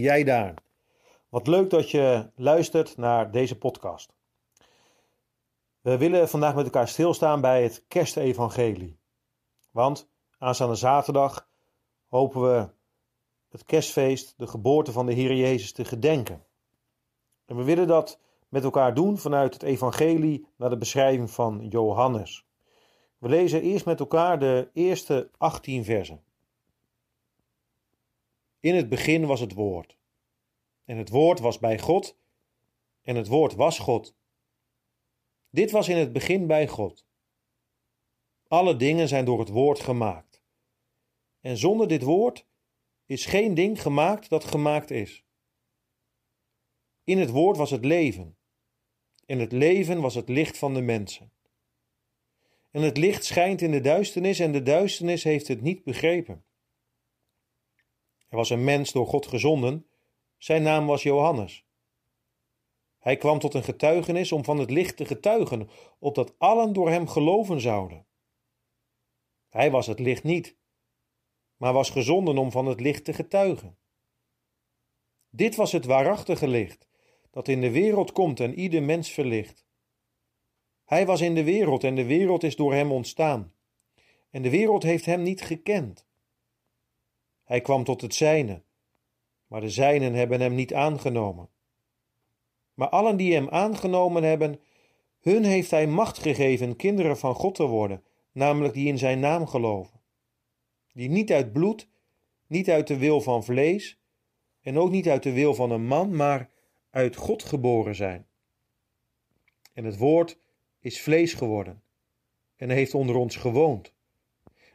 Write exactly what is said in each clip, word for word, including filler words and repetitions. zie jij daar? Wat leuk dat je luistert naar deze podcast. We willen vandaag met elkaar stilstaan bij het kerstevangelie. Want aanstaande zaterdag hopen we het kerstfeest, de geboorte van de Heer Jezus, te gedenken. En we willen dat met elkaar doen vanuit het evangelie naar de beschrijving van Johannes. We lezen eerst met elkaar de eerste achttien versen. In het begin was het woord. En het woord was bij God. En het woord was God. Dit was in het begin bij God. Alle dingen zijn door het woord gemaakt. En zonder dit woord is geen ding gemaakt dat gemaakt is. In het woord was het leven. En het leven was het licht van de mensen. En het licht schijnt in de duisternis en de duisternis heeft het niet begrepen. Er was een mens door God gezonden. Zijn naam was Johannes. Hij kwam tot een getuigenis om van het licht te getuigen, opdat allen door hem geloven zouden. Hij was het licht niet, maar was gezonden om van het licht te getuigen. Dit was het waarachtige licht, dat in de wereld komt en ieder mens verlicht. Hij was in de wereld en de wereld is door hem ontstaan. En de wereld heeft hem niet gekend. Hij kwam tot het zijne, maar de zijnen hebben hem niet aangenomen. Maar allen die hem aangenomen hebben, hun heeft hij macht gegeven kinderen van God te worden, namelijk die in zijn naam geloven. Die niet uit bloed, niet uit de wil van vlees en ook niet uit de wil van een man, maar uit God geboren zijn. En het woord is vlees geworden en heeft onder ons gewoond.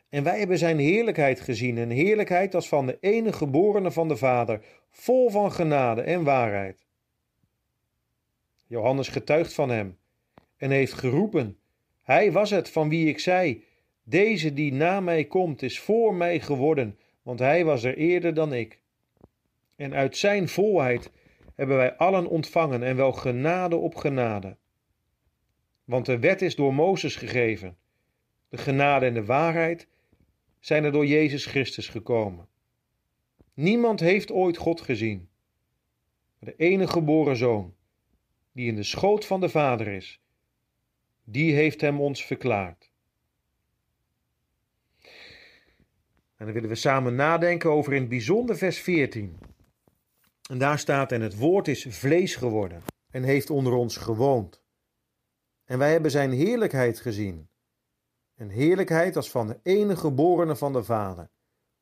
En wij hebben zijn heerlijkheid gezien, een heerlijkheid als van de enige geborene van de Vader, vol van genade en waarheid. Johannes getuigt van hem en heeft geroepen, hij was het van wie ik zei, deze die na mij komt is voor mij geworden, want hij was er eerder dan ik. En uit zijn volheid hebben wij allen ontvangen en wel genade op genade. Want de wet is door Mozes gegeven, de genade en de waarheid zijn er door Jezus Christus gekomen. Niemand heeft ooit God gezien, maar de enige geboren Zoon, die in de schoot van de Vader is, die heeft hem ons verklaard. En dan willen we samen nadenken over in het bijzonder vers veertien. En daar staat, en het woord is vlees geworden en heeft onder ons gewoond. En wij hebben zijn heerlijkheid gezien. Een heerlijkheid als van de enige geborene van de Vader,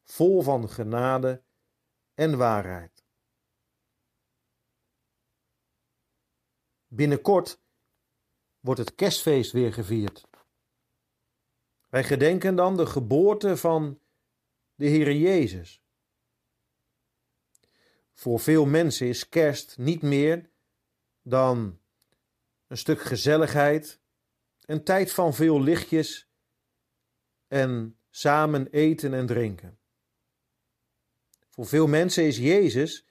vol van genade en waarheid. Binnenkort wordt het kerstfeest weer gevierd. Wij gedenken dan de geboorte van de Heere Jezus. Voor veel mensen is kerst niet meer dan een stuk gezelligheid, een tijd van veel lichtjes en samen eten en drinken. Voor veel mensen is Jezus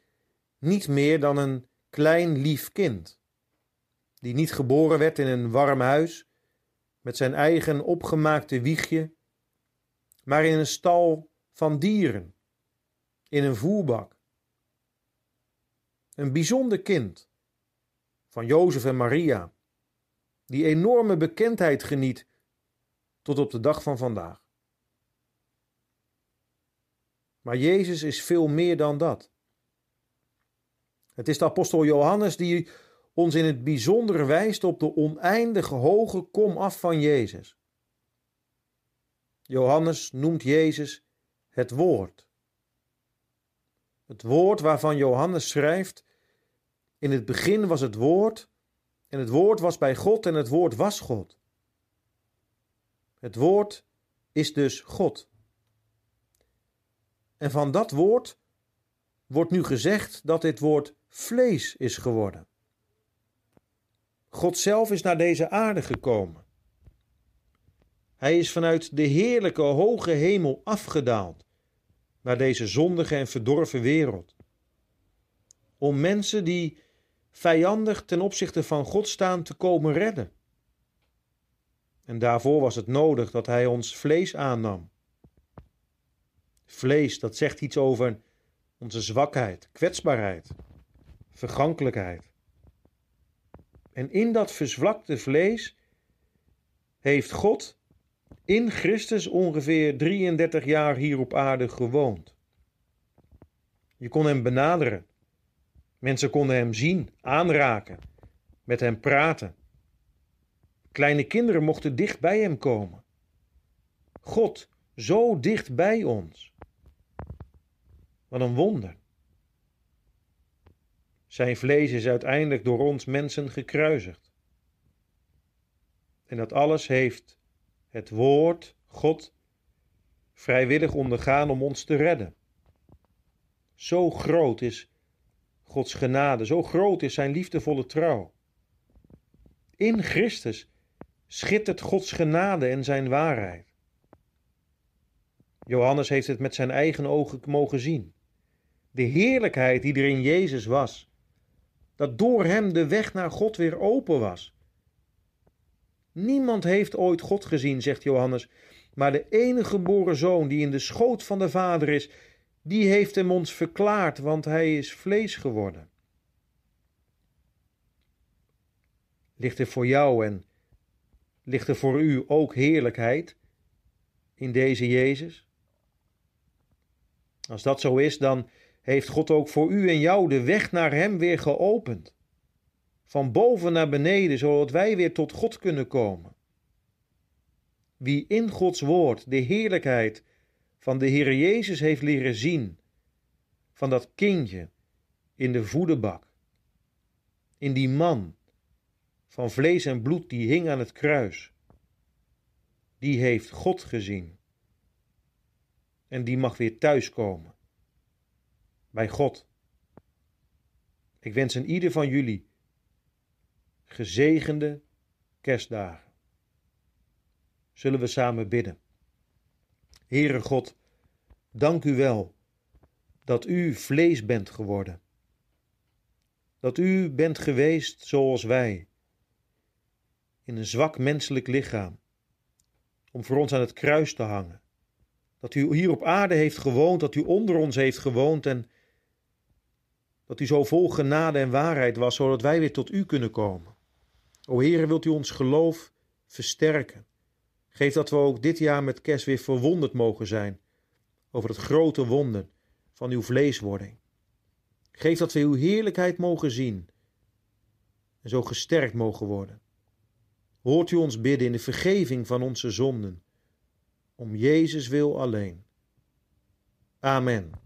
niet meer dan een klein lief kind, die niet geboren werd in een warm huis, met zijn eigen opgemaakte wiegje, maar in een stal van dieren, in een voerbak. Een bijzonder kind van Jozef en Maria, die enorme bekendheid geniet tot op de dag van vandaag. Maar Jezus is veel meer dan dat. Het is de apostel Johannes die ons in het bijzonder wijst op de oneindige hoge komaf van Jezus. Johannes noemt Jezus het woord. Het woord waarvan Johannes schrijft, in het begin was het woord, en het woord was bij God en het woord was God. Het woord is dus God. En van dat woord wordt nu gezegd dat dit woord vlees is geworden. God zelf is naar deze aarde gekomen. Hij is vanuit de heerlijke hoge hemel afgedaald naar deze zondige en verdorven wereld. Om mensen die vijandig ten opzichte van God staan te komen redden. En daarvoor was het nodig dat hij ons vlees aannam. Vlees, dat zegt iets over onze zwakheid, kwetsbaarheid, vergankelijkheid. En in dat verzwakte vlees heeft God in Christus ongeveer drieëndertig jaar hier op aarde gewoond. Je kon hem benaderen. Mensen konden hem zien, aanraken, met hem praten. Kleine kinderen mochten dicht bij hem komen. God, zo dicht bij ons. Wat een wonder. Zijn vlees is uiteindelijk door ons mensen gekruisigd. En dat alles heeft het woord, God, vrijwillig ondergaan om ons te redden. Zo groot is Gods genade, zo groot is zijn liefdevolle trouw. In Christus schittert Gods genade en zijn waarheid. Johannes heeft het met zijn eigen ogen mogen zien. De heerlijkheid die er in Jezus was. Dat door hem de weg naar God weer open was. Niemand heeft ooit God gezien, zegt Johannes. Maar de enige geboren zoon die in de schoot van de Vader is, die heeft hem ons verklaard, want hij is vlees geworden. Ligt er voor jou en ligt er voor u ook heerlijkheid in deze Jezus? Als dat zo is, dan heeft God ook voor u en jou de weg naar hem weer geopend. Van boven naar beneden, zodat wij weer tot God kunnen komen. Wie in Gods woord de heerlijkheid van de Heer Jezus heeft leren zien, van dat kindje in de voederbak, in die man van vlees en bloed die hing aan het kruis, die heeft God gezien. En die mag weer thuiskomen bij God. Ik wens een ieder van jullie gezegende kerstdagen. Zullen we samen bidden. Heere God, dank u wel dat u vlees bent geworden. Dat u bent geweest zoals wij, in een zwak menselijk lichaam, om voor ons aan het kruis te hangen. Dat u hier op aarde heeft gewoond, dat u onder ons heeft gewoond en dat u zo vol genade en waarheid was, zodat wij weer tot u kunnen komen. O Heere, wilt u ons geloof versterken. Geef dat we ook dit jaar met kerst weer verwonderd mogen zijn over het grote wonder van uw vleeswording. Geef dat we uw heerlijkheid mogen zien en zo gesterkt mogen worden. Hoort u ons bidden in de vergeving van onze zonden, om Jezus wil alleen. Amen.